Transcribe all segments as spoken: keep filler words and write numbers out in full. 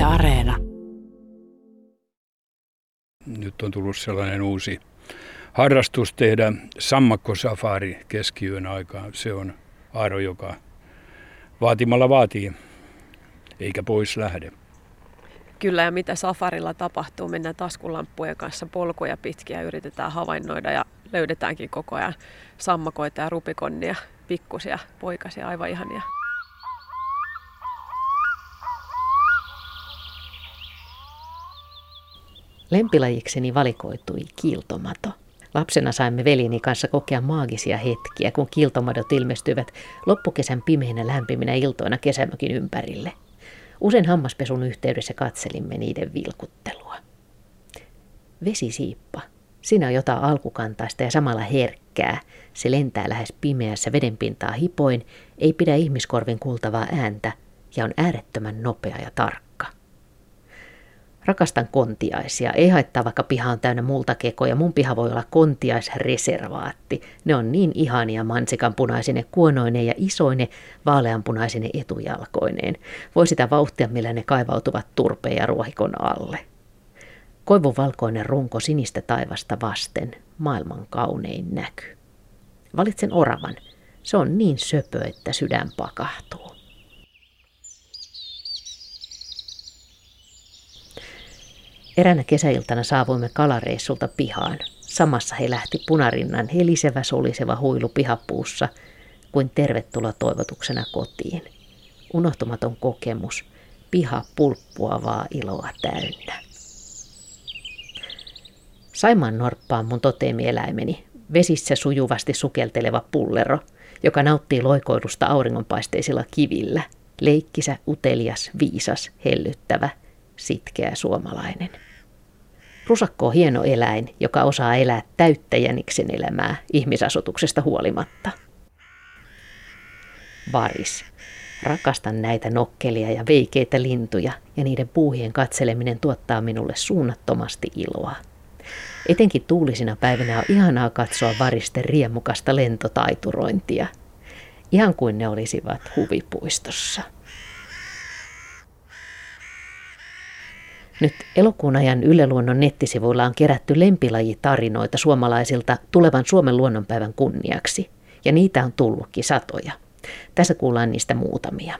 Yle Areena. Nyt on tullut sellainen uusi harrastus tehdä sammakkosafari keskiyön aikaan. Se on aaro, joka vaatimalla vaatii, eikä pois lähde. Kyllä, ja mitä safarilla tapahtuu, mennään taskulamppujen kanssa polkuja pitkiä, yritetään havainnoida ja löydetäänkin koko ajan sammakoita ja rupikonnia, pikkusia, poikasia, aivan ihania. Lempilajikseni valikoitui kiiltomato. Lapsena saimme veljeni kanssa kokea maagisia hetkiä, kun kiiltomadot ilmestyivät loppukesän pimeinä lämpiminä iltoina kesämökin ympärille. Usein hammaspesun yhteydessä katselimme niiden vilkuttelua. Vesisiippa. Siinä on jotain alkukantaista ja samalla herkkää. Se lentää lähes pimeässä vedenpintaa hipoin, ei pidä ihmiskorvin kuultavaa ääntä ja on äärettömän nopea ja tarkka. Rakastan kontiaisia. Ei haittaa, vaikka piha on täynnä multakekoja. Mun piha voi olla kontiaisreservaatti. Ne on niin ihania mansikanpunaisine kuonoineen ja isoine vaaleanpunaisine etujalkoineen. Voi sitä vauhtia, millä ne kaivautuvat turpeen ja ruohikon alle. Koivun valkoinen runko sinistä taivasta vasten. Maailman kaunein näky. Valitsen oravan. Se on niin söpö, että sydän pakahtuu. Eräänä kesäiltana saavuimme kalareissulta pihaan. Samassa he lähti punarinnan helisevä soliseva huilu pihapuussa kuin tervetuloa toivotuksena kotiin. Unohtumaton kokemus, piha pulppuavaa iloa täynnä. Saimaan norppaan mun toteemieläimeni, vesissä sujuvasti sukelteleva pullero, joka nauttii loikoilusta auringonpaisteisilla kivillä. Leikkisä, utelias, viisas, hellyttävä, sitkeä suomalainen. Rusakko on hieno eläin, joka osaa elää täyttä jäniksen elämää ihmisasutuksesta huolimatta. Varis. Rakastan näitä nokkelia ja veikeitä lintuja, ja niiden puuhien katseleminen tuottaa minulle suunnattomasti iloa. Etenkin tuulisina päivinä on ihanaa katsoa varisten riemukasta lentotaiturointia. Ihan kuin ne olisivat huvipuistossa. Nyt elokuun ajan Yle Luonnon nettisivuilla on kerätty lempilajitarinoita suomalaisilta tulevan Suomen luonnonpäivän kunniaksi. Ja niitä on tullutkin satoja. Tässä kuullaan niistä muutamia.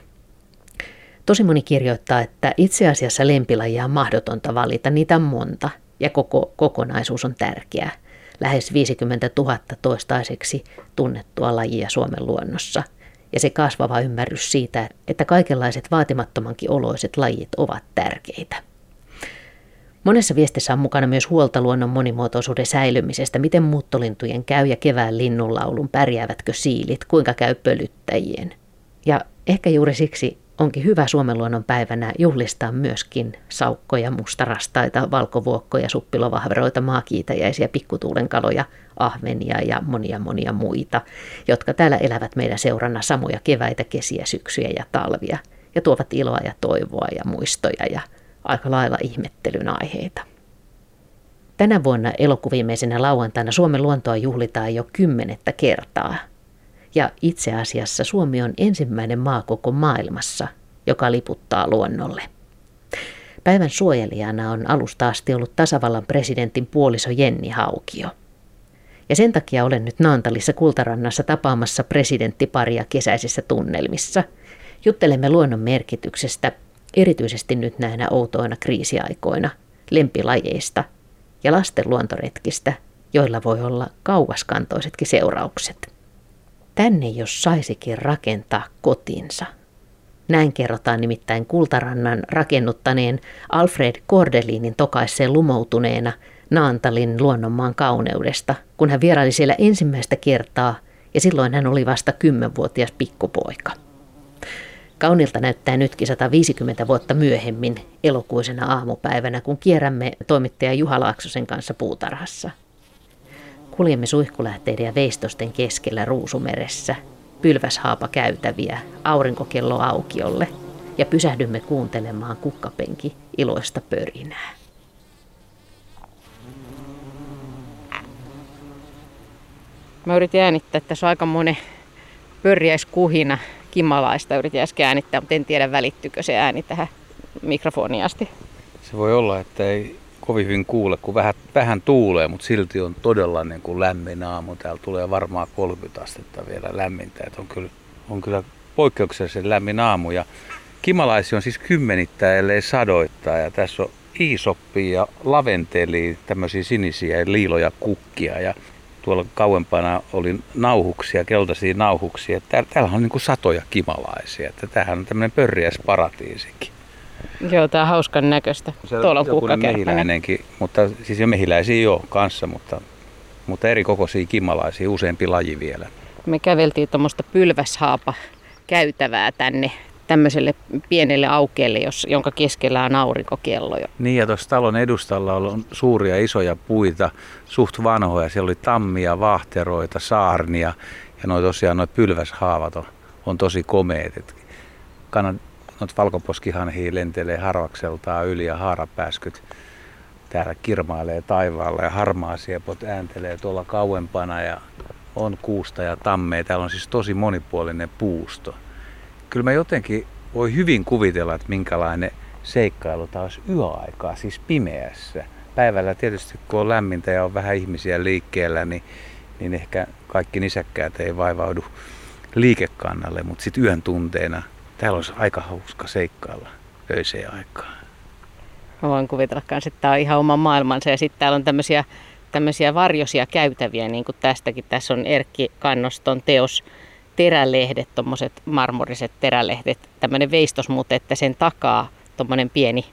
Tosi moni kirjoittaa, että itse asiassa lempilajia on mahdotonta valita, niitä on monta. Ja koko kokonaisuus on tärkeää. Lähes viisikymmentätuhatta toistaiseksi tunnettua lajia Suomen luonnossa. Ja se kasvava ymmärrys siitä, että kaikenlaiset vaatimattomankin oloiset lajit ovat tärkeitä. Monessa viestissä on mukana myös huolta luonnon monimuotoisuuden säilymisestä, miten muuttolintujen käy ja kevään linnunlaulun, pärjäävätkö siilit, kuinka käy pölyttäjien. Ja ehkä juuri siksi onkin hyvä Suomen luonnon päivänä juhlistaa myöskin saukkoja, mustarastaita, valkovuokkoja, suppilovahveroita, maakiitäjäisiä, pikkutuulenkaloja, ahvenia ja monia monia muita, jotka täällä elävät meidän seurana samoja keväitä, kesiä, syksyjä ja talvia ja tuovat iloa ja toivoa ja muistoja ja aika lailla ihmettelyn aiheita. Tänä vuonna elokuviimeisenä lauantaina Suomen luontoa juhlitaan jo kymmenettä kertaa. Ja itse asiassa Suomi on ensimmäinen maa koko maailmassa, joka liputtaa luonnolle. Päivän suojelijana on alusta asti ollut tasavallan presidentin puoliso Jenni Haukio. Ja sen takia olen nyt Naantalissa Kultarannassa tapaamassa presidenttiparia kesäisissä tunnelmissa. Juttelemme luonnon merkityksestä, erityisesti nyt näinä outoina kriisiaikoina, lempilajeista ja lasten luontoretkistä, joilla voi olla kauaskantoisetkin seuraukset. Tänne jos saisikin rakentaa kotinsa. Näin kerrotaan nimittäin Kultarannan rakennuttaneen Alfred Cordelinin tokaiseen lumoutuneena Naantalin luonnonmaan kauneudesta, kun hän vieraili siellä ensimmäistä kertaa ja silloin hän oli vasta kymmenvuotias pikkupoika. Kaunilta näyttää nytkin sataviisikymmentä vuotta myöhemmin elokuisena aamupäivänä, kun kierrämme toimittaja Juha Laaksosen kanssa puutarhassa. Kuljemme suihkulähteiden ja veistosten keskellä Ruusumeressä, pylväshaapa käytäviä, aurinkokello aukiolle ja pysähdymme kuuntelemaan kukkapenki iloista pörinää. Mä yritin äänittää, että se on aika monen pörjäiskuhina. Kimalaista yritin äsken äänittää, mutta en tiedä välittyykö se ääni tähän mikrofoniin asti. Se voi olla, että ei kovin hyvin kuule, kun vähän, vähän tuulee, mutta silti on todella niin kuin lämmin aamu. Täällä tulee varmaan kolmekymmentä astetta vielä lämmintä. Että on kyllä, on kyllä poikkeuksellisen lämmin aamu. Ja kimalaisia on siis kymmenittäin, ellei sadoittain. Ja tässä on iisoppia ja laventelia, tämmöisiä sinisiä ja liiloja kukkia. Ja tuolla kauempana oli nauhuksia, keltaisia nauhuksia. Täällä on niin kuin satoja kimalaisia. Tämähän on tämmöinen pörriäs paratiisikin. Joo, tää on hauskan näköistä. Tuolla on kukkakärpänen. Mutta siis jo mehiläisiä joo kanssa, mutta, mutta eri kokoisia kimalaisia, useampi laji vielä. Me käveltiin tuommoista pylväshaapa-käytävää tänne tämmöiselle pienelle aukeelle, jos, jonka keskellä on aurinkokello. Niin, ja tuossa talon edustalla on suuria isoja puita, suht vanhoja. Siellä oli tammia, vaahteroita, saarnia ja noi tosiaan noi pylväshaavat on, on tosi komeet. Kannan Noit valkoposkihanhii lentelee harvakseltaan yli ja haarapääskyt täällä kirmailee taivaalla ja harmaasiepot ääntelee tuolla kauempana ja on kuusta ja tammea. Täällä on siis tosi monipuolinen puusto. Kyllä mä jotenkin voi hyvin kuvitella, että minkälainen seikkailu tää olisi yöaikaa, siis pimeässä. Päivällä tietysti kun on lämmintä ja on vähän ihmisiä liikkeellä, niin, niin ehkä kaikki nisäkkäät ei vaivaudu liikekannalle, mutta sitten yön tunteena täällä olisi aika hauska seikkailla öiseen aikaan. Mä voin kuvitella myös, että tämä on ihan oma maailmansa. Ja sitten täällä on tämmöisiä, tämmöisiä varjoisia käytäviä, niin kuin tästäkin. Tässä on Erkki Kanoston teos Terälehdet, tommoset marmoriset terälehdet. Tämmöinen veistos, mutta että sen takaa tommoinen pieni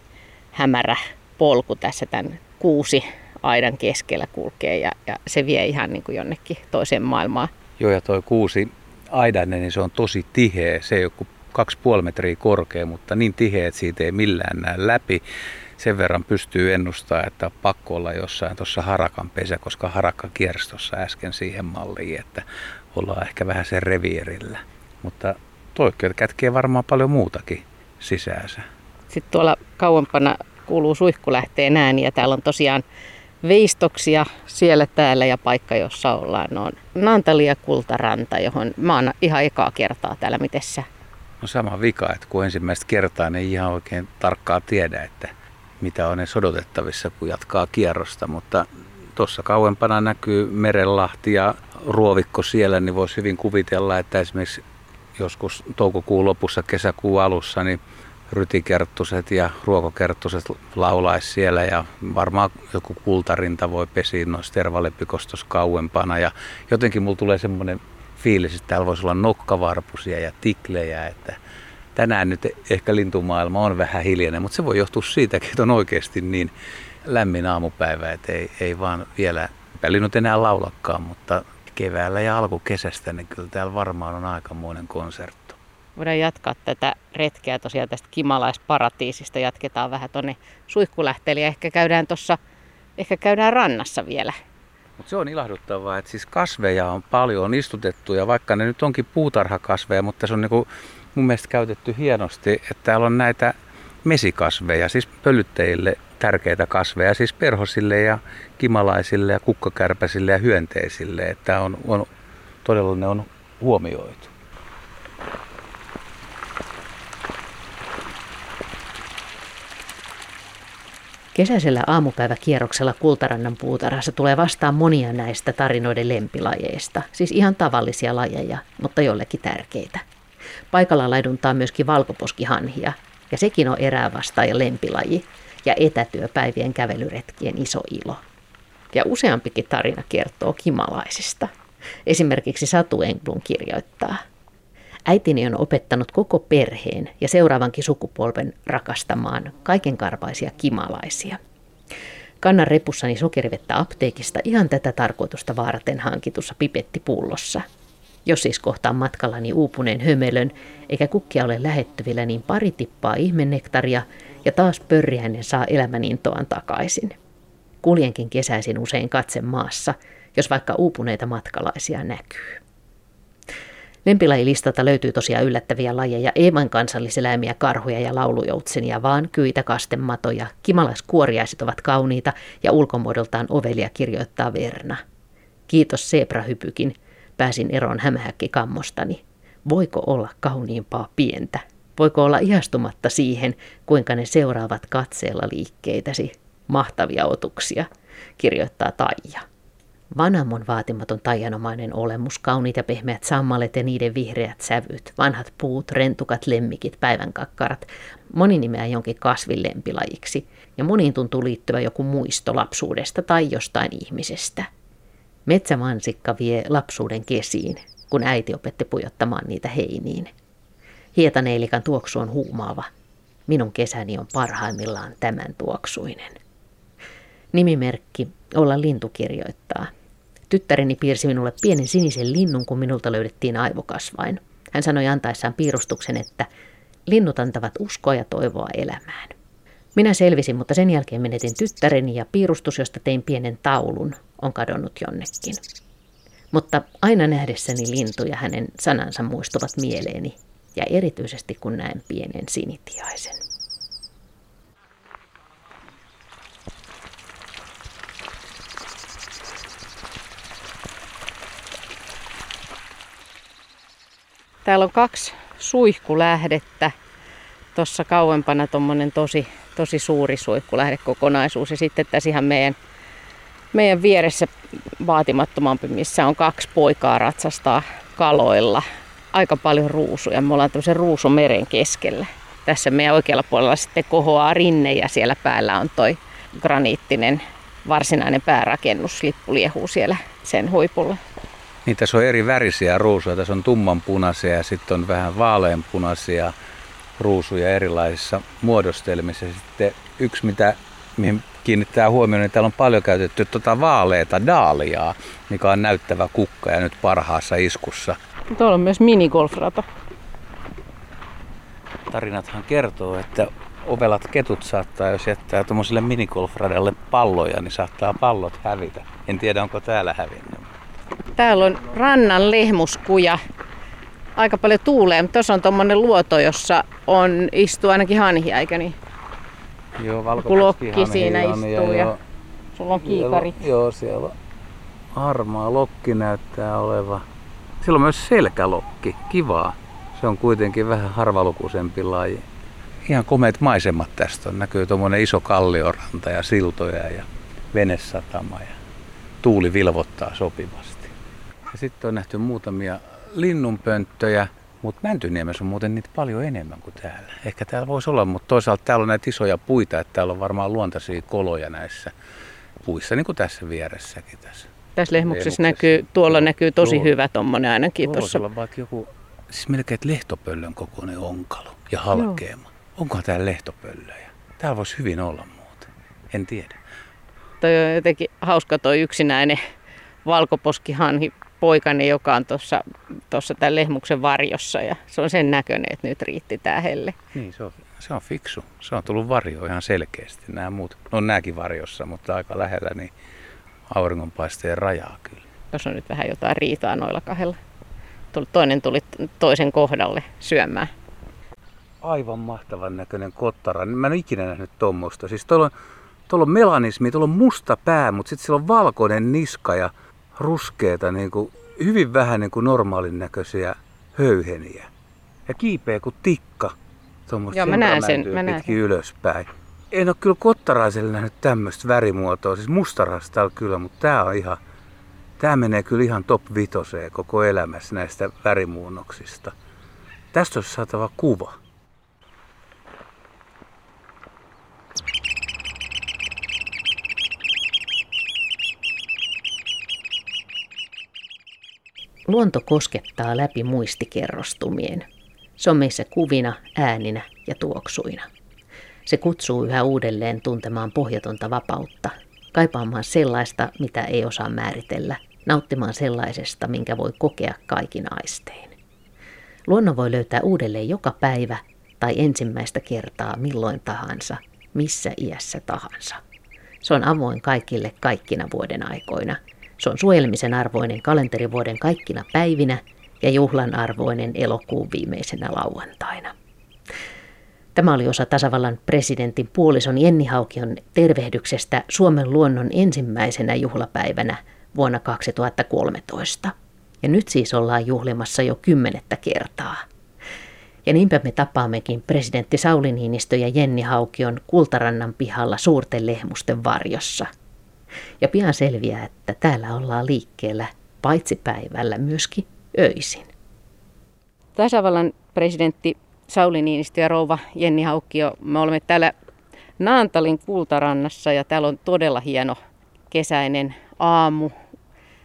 hämärä polku tässä tämän kuusi aidan keskellä kulkee. Ja, ja se vie ihan niin kuin jonnekin toiseen maailmaan. Joo, ja toi kuusi aidainen, niin se on tosi tiheä. Se ei ole kuin kaksi puoli metriä korkea, mutta niin tiheä, että siitä ei millään näe läpi. Sen verran pystyy ennustamaan, että on pakko olla jossain tuossa harakan pesä, koska harakka kiersi tuossa äsken siihen malliin, että ollaan ehkä vähän sen reviirillä. Mutta toi kätkee varmaan paljon muutakin sisäänsä. Sitten tuolla kauempana kuuluu suihkulähteen ääni ja täällä on tosiaan veistoksia siellä täällä ja paikka, jossa ollaan, on Naantalin Kultaranta, johon mä oon ihan ekaa kertaa täällä. Mites sä? No sama vika, että kun ensimmäistä kertaa niin ei ihan oikein tarkkaan tiedä, että mitä on edes odotettavissa, kun jatkaa kierrosta. Mutta tuossa kauempana näkyy merenlahti ja ruovikko siellä, niin voisi hyvin kuvitella, että esimerkiksi joskus toukokuun lopussa, kesäkuun alussa, niin rytikerttuset ja ruokokerttuset laulaisi siellä ja varmaan joku kultarinta voi pesiä noissa tervalepikossa tuossa kauempana. Ja jotenkin mulla tulee semmoinen fiilis, että täällä voisi olla nokkavarpusia ja tiklejä, että tänään nyt ehkä lintumaailma on vähän hiljainen, mutta se voi johtua siitäkin, että on oikeasti niin lämmin aamupäivä, että ei, ei vaan vielä välinyt enää laulakaan, mutta keväällä ja alkukesästä, niin kyllä täällä varmaan on aikamoinen konsertto. Voidaan jatkaa tätä retkeä tosiaan tästä kimalaisparatiisista, jatketaan vähän tuonne suihkulähteelle ja ehkä käydään tuossa, ehkä käydään rannassa vielä. Mut se on ilahduttavaa, että siis kasveja on paljon, on istutettu ja vaikka ne nyt onkin puutarhakasveja, mutta se on niinku mun mielestä käytetty hienosti, että täällä on näitä mesikasveja, siis pölyttäjille tärkeitä kasveja, siis perhosille ja kimalaisille ja kukkakärpäsille ja hyönteisille, että on, on, todella ne on huomioitu. Kesäisellä aamupäiväkierroksella Kultarannan puutarhassa tulee vastaan monia näistä tarinoiden lempilajeista, siis ihan tavallisia lajeja, mutta jollekin tärkeitä. Paikalla laiduntaa myöskin valkoposkihanhia, ja sekin on eräänvastaaja lempilaji ja etätyöpäivien kävelyretkien iso ilo. Ja useampikin tarina kertoo kimalaisista. Esimerkiksi Satu Englun kirjoittaa: äitini on opettanut koko perheen ja seuraavankin sukupolven rakastamaan kaikenkarvaisia kimalaisia. Kannan repussani sokerivettä apteekista ihan tätä tarkoitusta varten hankitussa pipettipullossa. Jos siis kohtaan matkallani uupuneen hömelön, eikä kukkia ole lähettyvillä, niin pari tippaa ihmennektaria ja taas pörriäinen saa elämän intoaan takaisin. Kuljenkin kesäisin usein katse maassa, jos vaikka uupuneita matkalaisia näkyy. Lempilajilistalta löytyy tosiaan yllättäviä lajeja, ei vain kansalliseläimiä, karhuja ja laulujoutsenia, vaan kyitä, kastematoja. Kimalaiskuoriaiset ovat kauniita ja ulkomuodoltaan ovelia, kirjoittaa Verna. Kiitos seeprahypykin, pääsin eroon hämähäkkikammostani. Voiko olla kauniimpaa pientä? Voiko olla ihastumatta siihen, kuinka ne seuraavat katseella liikkeitäsi? Mahtavia otuksia, kirjoittaa Taija. Vanamon vaatimaton taianomainen olemus, kauniit ja pehmeät sammalet ja niiden vihreät sävyt, vanhat puut, rentukat, lemmikit, päivänkakkarat, moni nimeää jonkin kasvin lempilajiksi, ja moniin tuntuu liittyvä joku muisto lapsuudesta tai jostain ihmisestä. Metsämansikka vie lapsuuden kesiin, kun äiti opetti pujottamaan niitä heiniin. Hietanneilikan tuoksu on huumaava. Minun kesäni on parhaimmillaan tämän tuoksuinen. Nimimerkki Olla lintu kirjoittaa. Tyttäreni piirsi minulle pienen sinisen linnun, kun minulta löydettiin aivokasvain. Hän sanoi antaessaan piirustuksen, että linnut antavat uskoa ja toivoa elämään. Minä selvisin, mutta sen jälkeen menetin tyttäreni ja piirustus, josta tein pienen taulun, on kadonnut jonnekin. Mutta aina nähdessäni lintuja hänen sanansa muistuvat mieleeni, ja erityisesti kun näen pienen sinitiaisen. Täällä on kaksi suihkulähdettä. Tuossa kauempana tuommoinen tosi, tosi suuri suihkulähdekokonaisuus. Ja sitten tässä ihan meidän, meidän vieressä vaatimattomampi, missä on kaksi poikaa ratsastaa kaloilla. Aika paljon ruusuja. Me ollaan tämmöisen ruusumeren keskellä. Tässä meidän oikealla puolella sitten kohoaa rinne ja siellä päällä on toi graniittinen varsinainen päärakennus. Lippu liehuu siellä sen huipulla. Niin, tässä on eri värisiä ruusuja. Tässä on tummanpunaisia ja sitten on vähän vaaleanpunaisia ruusuja erilaisissa muodostelmissa. Sitten yksi, mitä, mihin kiinnittää huomioon, niin täällä on paljon käytetty tuota vaaleita daaliaa, mikä on näyttävä kukka ja nyt parhaassa iskussa. Tuolla on myös minigolfrata. Tarinathan kertoo, että ovelat ketut saattaa, jos jättää tuommoiselle minigolfradalle palloja, niin saattaa pallot hävitä. En tiedä, onko täällä hävinnyt. Täällä on rannan lehmuskuja. Aika paljon tuulee, mutta tuossa on tuommoinen luoto, jossa on istuu ainakin hanhia, eikö niin? Joo, valkoposkihanhi siinä istuu ja, ja sulla on kiikarit. Joo, siellä harmaa lokki näyttää oleva. Siellä on myös selkälokki, kivaa. Se on kuitenkin vähän harvalukuisempi laji. Ihan komeat maisemat tästä on. Näkyy tuommoinen iso kallioranta ja siltoja ja venesatama ja tuuli vilvottaa sopivasti. Ja sitten on nähty muutamia linnunpönttöjä, mutta Mäntyniemessä on muuten niitä paljon enemmän kuin täällä. Ehkä täällä voisi olla, mutta toisaalta täällä on näitä isoja puita, että täällä on varmaan luontaisia koloja näissä puissa, niin kuin tässä vieressäkin tässä. Tässä lehmuksessa näkyy, tuolla näkyy tosi tuolla, hyvä tommonen ainakin tuossa. Tuolla on vaikka joku, siis melkein lehtopöllön kokoinen onkalo ja halkeama. Joo. Onkohan täällä lehtopöllöjä? Täällä voisi hyvin olla muuten, en tiedä. Toi on jotenkin hauska toi yksinäinen valkoposkihanhi poikani, joka on tuossa, tuossa tämän lehmuksen varjossa. Ja se on sen näköinen, että nyt riitti tää helle. Niin, se on, se on fiksu. Se on tullut varjo ihan selkeästi. Nämä muut on nääkin varjossa, mutta aika lähellä niin auringonpaisteen rajaa kyllä. Tuossa on nyt vähän jotain riitaa noilla kahdella. Toinen tuli toisen kohdalle syömään. Aivan mahtavan näköinen kottara. Mä en ole ikinä nähnyt tuommoista. Siis tuolla on Tuolla on melanismi, tuolla on musta pää, mutta sitten sillä on valkoinen niska ja ruskeita, niin kuin, hyvin vähän niin kuin normaalin näköisiä höyheniä. Ja kiipeä kuin tikka, tuommoista mäntyä pitkin ylöspäin. En ole kyllä kottaraisella nähnyt tämmöistä värimuotoa, siis mustarasta täällä kyllä, mutta tää on ihan, tää menee kyllä ihan top vitoseen koko elämässä näistä värimuunnoksista. Tästä olisi saatava kuva. Luonto koskettaa läpi muistikerrostumien. Se on meissä kuvina, ääninä ja tuoksuina. Se kutsuu yhä uudelleen tuntemaan pohjatonta vapautta, kaipaamaan sellaista, mitä ei osaa määritellä, nauttimaan sellaisesta, minkä voi kokea kaikin aistein. Luonnon voi löytää uudelleen joka päivä tai ensimmäistä kertaa milloin tahansa, missä iässä tahansa. Se on avoin kaikille kaikkina vuoden aikoina. Se on suojelmisen arvoinen kalenterivuoden kaikkina päivinä ja juhlan arvoinen elokuun viimeisenä lauantaina. Tämä oli osa tasavallan presidentin puolison Jenni Haukion tervehdyksestä Suomen luonnon ensimmäisenä juhlapäivänä vuonna kaksituhattakolmetoista. Ja nyt siis ollaan juhlimassa jo kymmenettä kertaa. Ja niinpä me tapaammekin presidentti Sauli Niinistö ja Jenni Haukion Kultarannan pihalla suurten lehmusten varjossa. Ja pian selviää, että täällä ollaan liikkeellä paitsi päivällä myöskin öisin. Tasavallan presidentti Sauli Niinistö ja rouva Jenni Haukio, me olemme täällä Naantalin Kultarannassa ja täällä on todella hieno kesäinen aamu.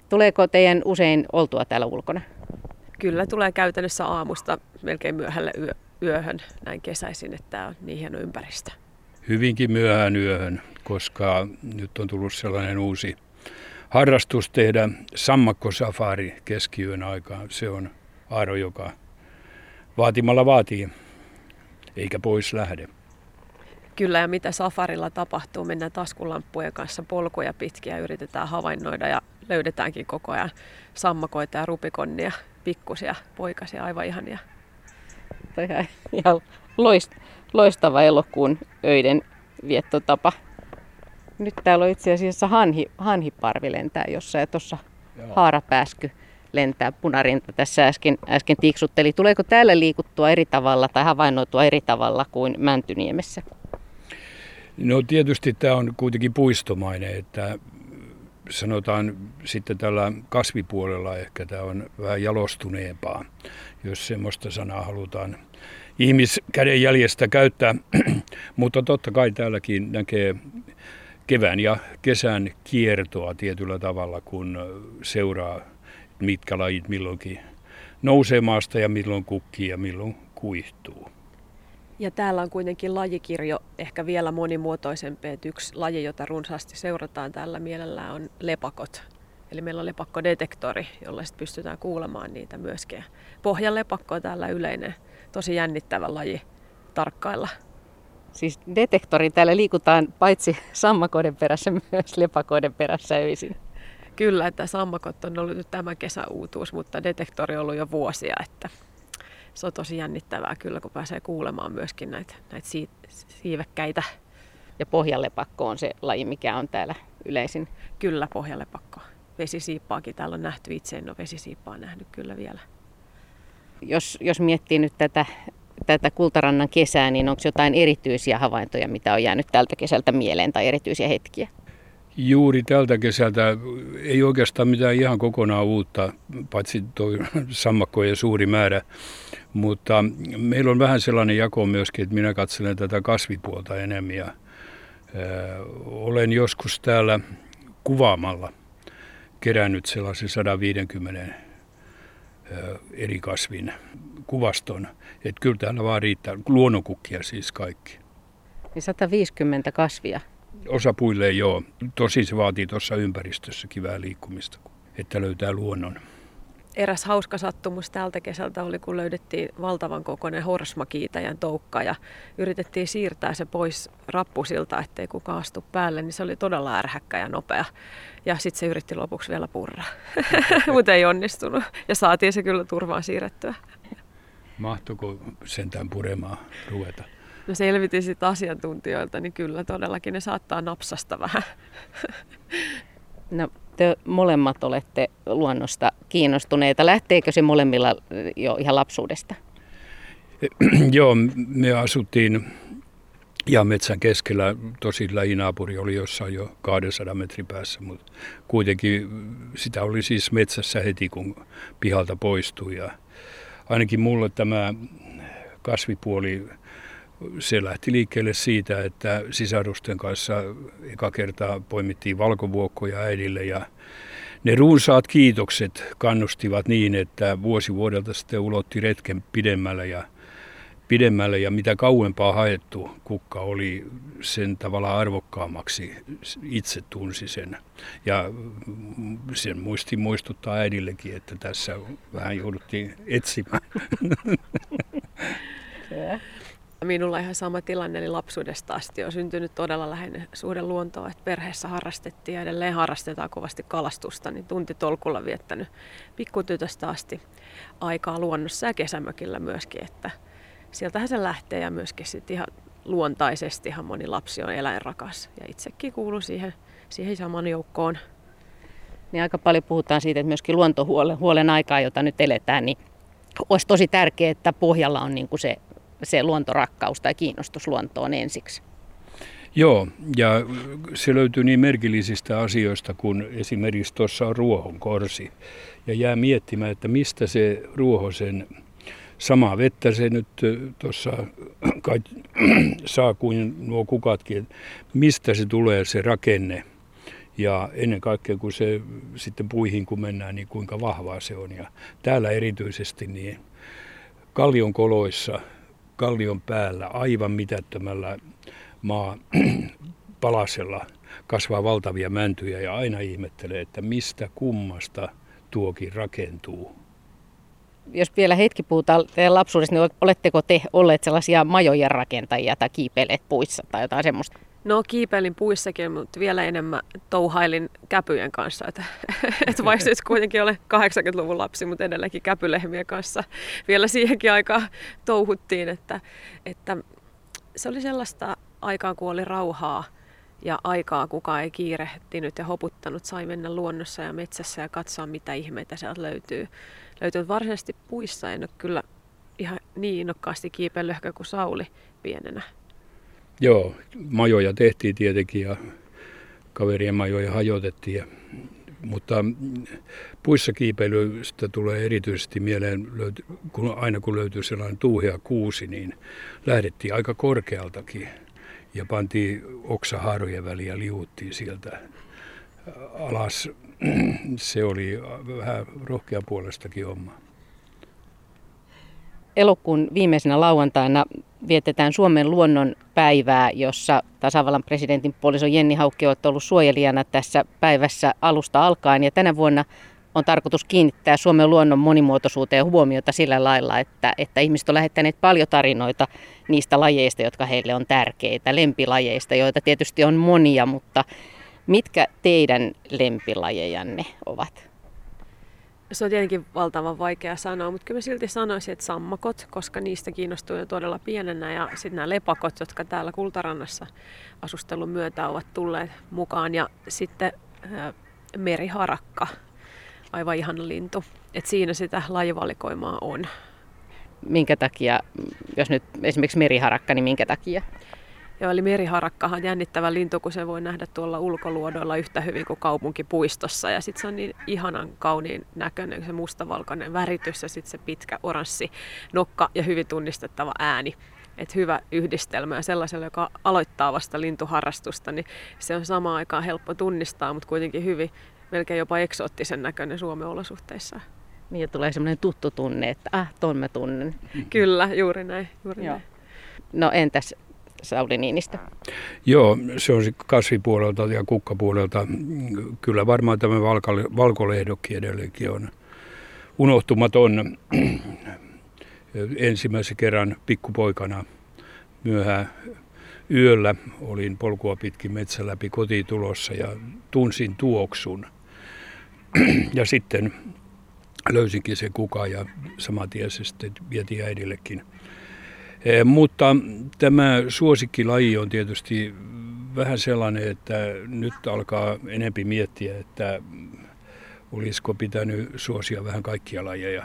Tuleeko teidän usein oltua täällä ulkona? Kyllä tulee käytännössä aamusta melkein myöhälle yö, yöhön näin kesäisin, että tämä on niin hieno ympäristö. Hyvinkin myöhään yöhön, koska nyt on tullut sellainen uusi harrastus tehdä sammakkosafari keskiyön aikaan. Se on aaro, joka vaatimalla vaatii, eikä pois lähde. Kyllä, ja mitä safarilla tapahtuu, mennään taskulamppujen kanssa polkuja pitkiä, yritetään havainnoida ja löydetäänkin koko ajan sammakoita ja rupikonnia, pikkusia, poikasia, aivan ihania. Ihan, ihan loistava elokuun öiden viettotapa. Nyt täällä on itse asiassa hanhi, hanhiparvi lentää jossain ja tuossa haarapääsky lentää, punarinta tässä äsken, äsken tiksutteli. Tuleeko täällä liikuttua eri tavalla tai havainnoitua eri tavalla kuin Mäntyniemessä? No tietysti tämä on kuitenkin puistomainen, että sanotaan sitten tällä kasvipuolella ehkä tämä on vähän jalostuneempaa, jos semmoista sanaa halutaan ihmiskäden jäljestä käyttää. Mutta totta kai täälläkin näkee kevään ja kesän kiertoa tietyllä tavalla, kun seuraa mitkä lajit milloinkin nousee maasta ja milloin kukkii ja milloin kuihtuu. Ja täällä on kuitenkin lajikirjo ehkä vielä monimuotoisempi. Että yksi laji, jota runsaasti seurataan täällä mielellään, on lepakot. Eli meillä on lepakkodetektori, jolla sitten pystytään kuulemaan niitä myöskin. Pohjanlepakko on täällä yleinen, tosi jännittävä laji tarkkailla. Siis detektori, täällä liikutaan paitsi sammakoiden perässä, myös lepakoiden perässä öisin. Kyllä, että sammakot on ollut nyt tämän kesän uutuus, mutta detektori on ollut jo vuosia, että se on tosi jännittävää kyllä, kun pääsee kuulemaan myöskin näitä, näitä siivekkäitä. Ja pohjanlepakko on se laji, mikä on täällä yleisin? Kyllä, pohjanlepakko. Vesisiippaakin täällä on nähty, itse en ole vesisiippaa nähnyt kyllä vielä. Jos, jos miettii nyt tätä, tätä Kultarannan kesää, niin onko jotain erityisiä havaintoja, mitä on jäänyt tältä kesältä mieleen tai erityisiä hetkiä? Juuri tältä kesältä ei oikeastaan mitään ihan kokonaan uutta, paitsi tuo sammakkojen suuri määrä, mutta meillä on vähän sellainen jako myöskin, että minä katselen tätä kasvipuolta enemmän ja olen joskus täällä kuvaamalla kerännyt sellaisen sata viisikymmentä eri kasvin kuvaston, että kyllä täällä vaan riittää, luonnonkukkia siis kaikki. Niin sata viisikymmentä kasvia? Osa puille joo. Tosin se vaatii tuossa ympäristössäkin vähän liikkumista, että löytää luonnon. Eräs hauska sattumus tältä kesältä oli, kun löydettiin valtavan kokoinen horsmakiitäjän toukka ja yritettiin siirtää se pois rappusilta, ettei kukaan astu päälle, niin se oli todella ärhäkkä ja nopea. Ja sitten se yritti lopuksi vielä purra, mutta ei onnistunut ja saatiin se kyllä turvaan siirrettyä. Mahtuiko sentään puremaan ruveta? No selvitin sitten asiantuntijoilta, niin kyllä todellakin ne saattaa napsasta vähän. No te molemmat olette luonnosta kiinnostuneita. Lähteekö se molemmilla jo ihan lapsuudesta? Joo, me asuttiin ihan metsän keskellä. Tosin lähinaapuri oli jossain jo kaksisataa metrin päässä, mutta kuitenkin sitä oli siis metsässä heti, kun pihalta poistui. Ja ainakin mulle tämä kasvipuoli... Se lähti liikkeelle siitä, että sisarusten kanssa eka kertaa poimittiin valkovuokkoja äidille ja ne runsaat kiitokset kannustivat niin, että vuosi vuodelta sitten ulotti retken pidemmälle ja, pidemmälle ja mitä kauempaa haettu kukka oli, sen tavallaan arvokkaammaksi itse tunsi sen. Ja sen muisti muistuttaa äidillekin, että tässä vähän jouduttiin etsimään. Minulla ihan sama tilanne, eli lapsuudesta asti on syntynyt todella läheinen suhde luontoon, että perheessä harrastettiin ja edelleen harrastetaan kovasti kalastusta, niin tuntitolkulla viettänyt pikkutytöstä asti aikaa luonnossa ja kesämökillä myöskin, että sieltähän se lähtee ja myöskin sitten ihan luontaisesti ihan moni lapsi on eläinrakas ja itsekin kuulun siihen, siihen saman joukkoon. Niin aika paljon puhutaan siitä, että myöskin luontohuolen aikaa, jota nyt eletään, niin olisi tosi tärkeää, että pohjalla on niin kuin se, se luontorakkaus tai kiinnostus luontoon ensiksi. Joo, ja se löytyy niin merkillisistä asioista kuin esimerkiksi tuossa on ruohonkorsi. Ja jää miettimään, että mistä se ruohosen samaa vettä se nyt tuossa kai saa kuin nuo kukatkin, mistä se tulee se rakenne. Ja ennen kaikkea kun se sitten puihin kun mennään, niin kuinka vahvaa se on. Ja täällä erityisesti niin kallion koloissa, kallion päällä aivan mitättömällä maa palasella kasvaa valtavia mäntyjä ja aina ihmettelee, että mistä kummasta tuokin rakentuu. Jos vielä hetki puhutaan teidän lapsuudesta, niin oletteko te olleet sellaisia majojen rakentajia tai kiipeileet puissa tai jotain semmoista? No kiipeilin puissakin, mutta vielä enemmän touhailin käpyjen kanssa. Että, et vaikka nyt kuitenkin olen kahdeksankymmentäluvun lapsi, mutta edelläkin käpylehmien kanssa vielä siihenkin aikaan touhuttiin. Että, että se oli sellaista aikaa, kun oli rauhaa ja aikaa, kukaan ei kiirehtinyt ja hoputtanut. Sai mennä luonnossa ja metsässä ja katsoa, mitä ihmeitä sieltä löytyy. Löytyy varsinaisesti puissa. En ole kyllä ihan niin innokkaasti kiipeillyt ehkä kuin Sauli pienenä. Joo, majoja tehtiin tietenkin ja kaverien majoja hajotettiin, ja, mutta puissa kiipeilystä tulee erityisesti mieleen, kun aina kun löytyy sellainen tuuhea kuusi, niin lähdettiin aika korkealtakin ja pantiin oksahaarojen väliin ja liuuttiin sieltä alas. Se oli vähän rohkean puolestakin homma. Elokuun viimeisenä lauantaina vietetään Suomen luonnonpäivää, jossa tasavallan presidentin puoliso Jenni Haukio on ollut suojelijana tässä päivässä alusta alkaen. Ja tänä vuonna on tarkoitus kiinnittää Suomen luonnon monimuotoisuuteen huomiota sillä lailla, että, että ihmiset on lähettäneet paljon tarinoita niistä lajeista, jotka heille on tärkeitä, lempilajeista, joita tietysti on monia, mutta mitkä teidän lempilajejanne ovat? Se on tietenkin valtavan vaikea sanoa, mutta kyllä mä silti sanoisin, että sammakot, koska niistä kiinnostuu jo todella pienenä. Ja sitten nämä lepakot, jotka täällä Kultarannassa asustelun myötä ovat tulleet mukaan. Ja sitten ää, meriharakka, aivan ihana lintu. Että siinä sitä lajivalikoimaa on. Minkä takia, jos nyt esimerkiksi meriharakka, niin minkä takia? Joo, eli meriharakkahan on jännittävä lintu, kun se voi nähdä tuolla ulkoluodoilla yhtä hyvin kuin kaupunkipuistossa. Ja sitten se on niin ihanan kauniin näköinen, se mustavalkoinen väritys ja sitten se pitkä oranssi nokka ja hyvin tunnistettava ääni. Et hyvä yhdistelmä, ja sellaisella, joka aloittaa vasta lintuharrastusta, niin se on samaan aikaan helppo tunnistaa, mutta kuitenkin hyvin, melkein jopa eksoottisen näköinen Suomen olosuhteissa. Niin, tulee semmoinen tuttu tunne, että ah, ton mä tunnen. Kyllä, juuri näin. Juuri näin. No entäs Sauli Niinistö? Joo, se on kasvipuolelta ja kukkapuolelta. Kyllä varmaan tämä valkolehdokki edelleenkin on unohtumaton. Ensimmäisen kerran pikkupoikana myöhään yöllä olin polkua pitkin metsän läpi kotiin tulossa ja tunsin tuoksun. Ja sitten löysinkin se kuka ja samantieisesti sitten vietiin äidillekin. Mutta tämä suosikkilaji on tietysti vähän sellainen, että nyt alkaa enempi miettiä, että olisiko pitänyt suosia vähän kaikkia lajeja.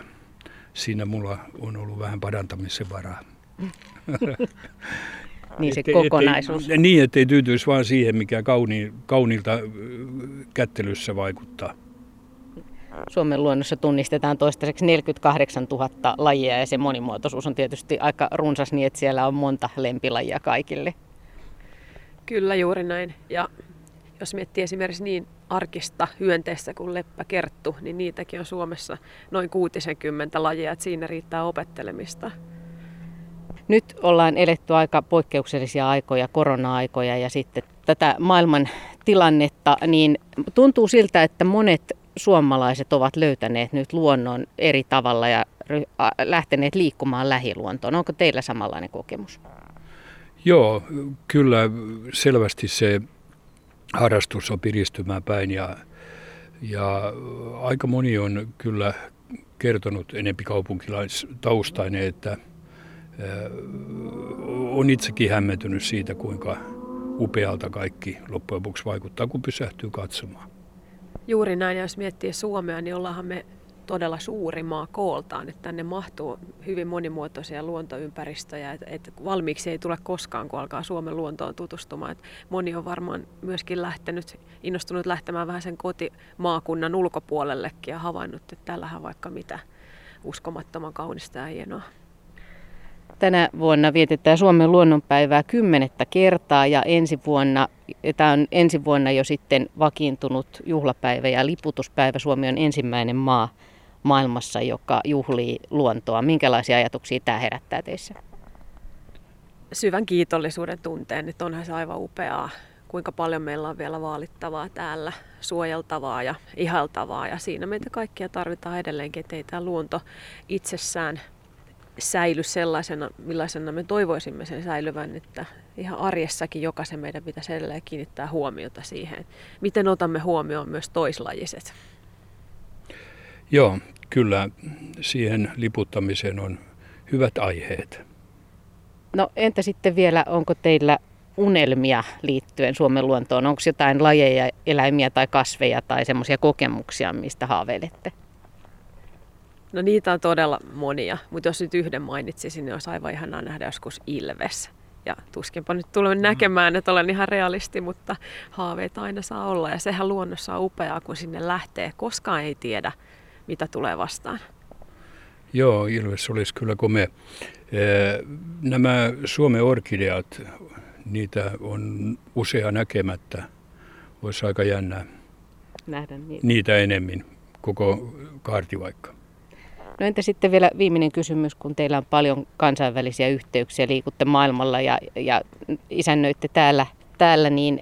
Siinä mulla on ollut vähän parantamisen varaa. Niin se kokonaisuus. Ettei, niin, ettei tyytyisi vaan siihen, mikä kauni, kauniilta kättelyssä vaikuttaa. Suomen luonnossa tunnistetaan toistaiseksi neljäkymmentäkahdeksantuhatta lajia ja se monimuotoisuus on tietysti aika runsas niin, että siellä on monta lempilajia kaikille. Kyllä juuri näin. Ja jos miettii esimerkiksi niin arkista hyönteistä kuin leppäkerttu, niin niitäkin on Suomessa noin kuusikymmentä lajia, että siinä riittää opettelemista. Nyt ollaan eletty aika poikkeuksellisia aikoja, korona-aikoja ja sitten tätä maailman tilannetta, niin tuntuu siltä, että monet suomalaiset ovat löytäneet nyt luonnon eri tavalla ja lähteneet liikkumaan lähiluontoon. Onko teillä samanlainen kokemus? Joo, kyllä selvästi se harrastus on piristymään päin ja, ja aika moni on kyllä kertonut enempi kaupunkilaistaustainen, että on itsekin hämmentynyt siitä, kuinka upealta kaikki loppujen lopuksi vaikuttaa, kun pysähtyy katsomaan. Juuri näin, ja jos miettii Suomea, niin ollaanhan me todella suuri maa kooltaan, että tänne mahtuu hyvin monimuotoisia luontoympäristöjä, että, että valmiiksi ei tule koskaan, kun alkaa Suomen luontoon tutustumaan. Että moni on varmaan myöskin lähtenyt, innostunut lähtemään vähän sen kotimaakunnan ulkopuolellekin ja havainnut, että tällähän vaikka mitä uskomattoman kaunista ja hienoa. Tänä vuonna vietetään Suomen luonnonpäivää kymmenettä kertaa ja ensi vuonna, tämä on ensi vuonna jo sitten vakiintunut juhlapäivä ja liputuspäivä. Suomi on ensimmäinen maa maailmassa, joka juhlii luontoa. Minkälaisia ajatuksia tämä herättää teissä? Syvän kiitollisuuden tunteen, että onhan se aivan upeaa, kuinka paljon meillä on vielä vaalittavaa täällä, suojeltavaa ja ihailtavaa. Ja siinä meitä kaikkia tarvitaan edelleenkin, ettei tämä luonto itsessään säily sellaisena, millaisena me toivoisimme sen säilyvän, että ihan arjessakin jokaisen meidän pitäisi edelleen kiinnittää huomiota siihen. Miten otamme huomioon myös toislajiset? Joo, kyllä siihen liputtamiseen on hyvät aiheet. No entä sitten vielä, onko teillä unelmia liittyen Suomen luontoon? Onko jotain lajeja, eläimiä tai kasveja tai semmoisia kokemuksia, mistä haaveilette? No niitä on todella monia, mutta jos nyt yhden mainitsisin, niin olisi aivan ihanaa nähdä joskus ilves. Ja tuskinpa nyt tulen näkemään, että olen ihan realisti, mutta haaveita aina saa olla. Ja sehän luonnossa on upeaa, kun sinne lähtee. Koskaan ei tiedä, mitä tulee vastaan. Joo, ilves olisi kyllä komea. Nämä Suomen orkideat, niitä on usea näkemättä. Olisi aika jännää nähdä niitä, niitä enemmän, koko kaarti vaikka. No entä sitten vielä viimeinen kysymys, kun teillä on paljon kansainvälisiä yhteyksiä, liikutte maailmalla ja, ja isännöitte täällä, täällä, niin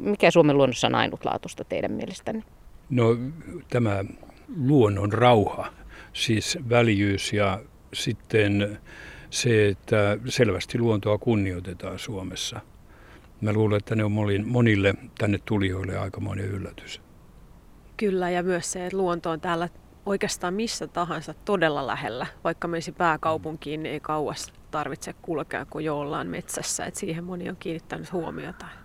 mikä Suomen luonnossa on ainutlaatuista teidän mielestänne? No tämä luonnon rauha, siis väljyys ja sitten se, että selvästi luontoa kunnioitetaan Suomessa. Mä luulen, että ne on monille tänne tulijoille aikamoinen yllätys. Kyllä, ja myös se, että luonto on täällä oikeastaan missä tahansa todella lähellä, vaikka menisi pääkaupunkiin, niin ei kauas tarvitse kulkea, kun jo ollaan metsässä. Et siihen moni on kiinnittänyt huomiota.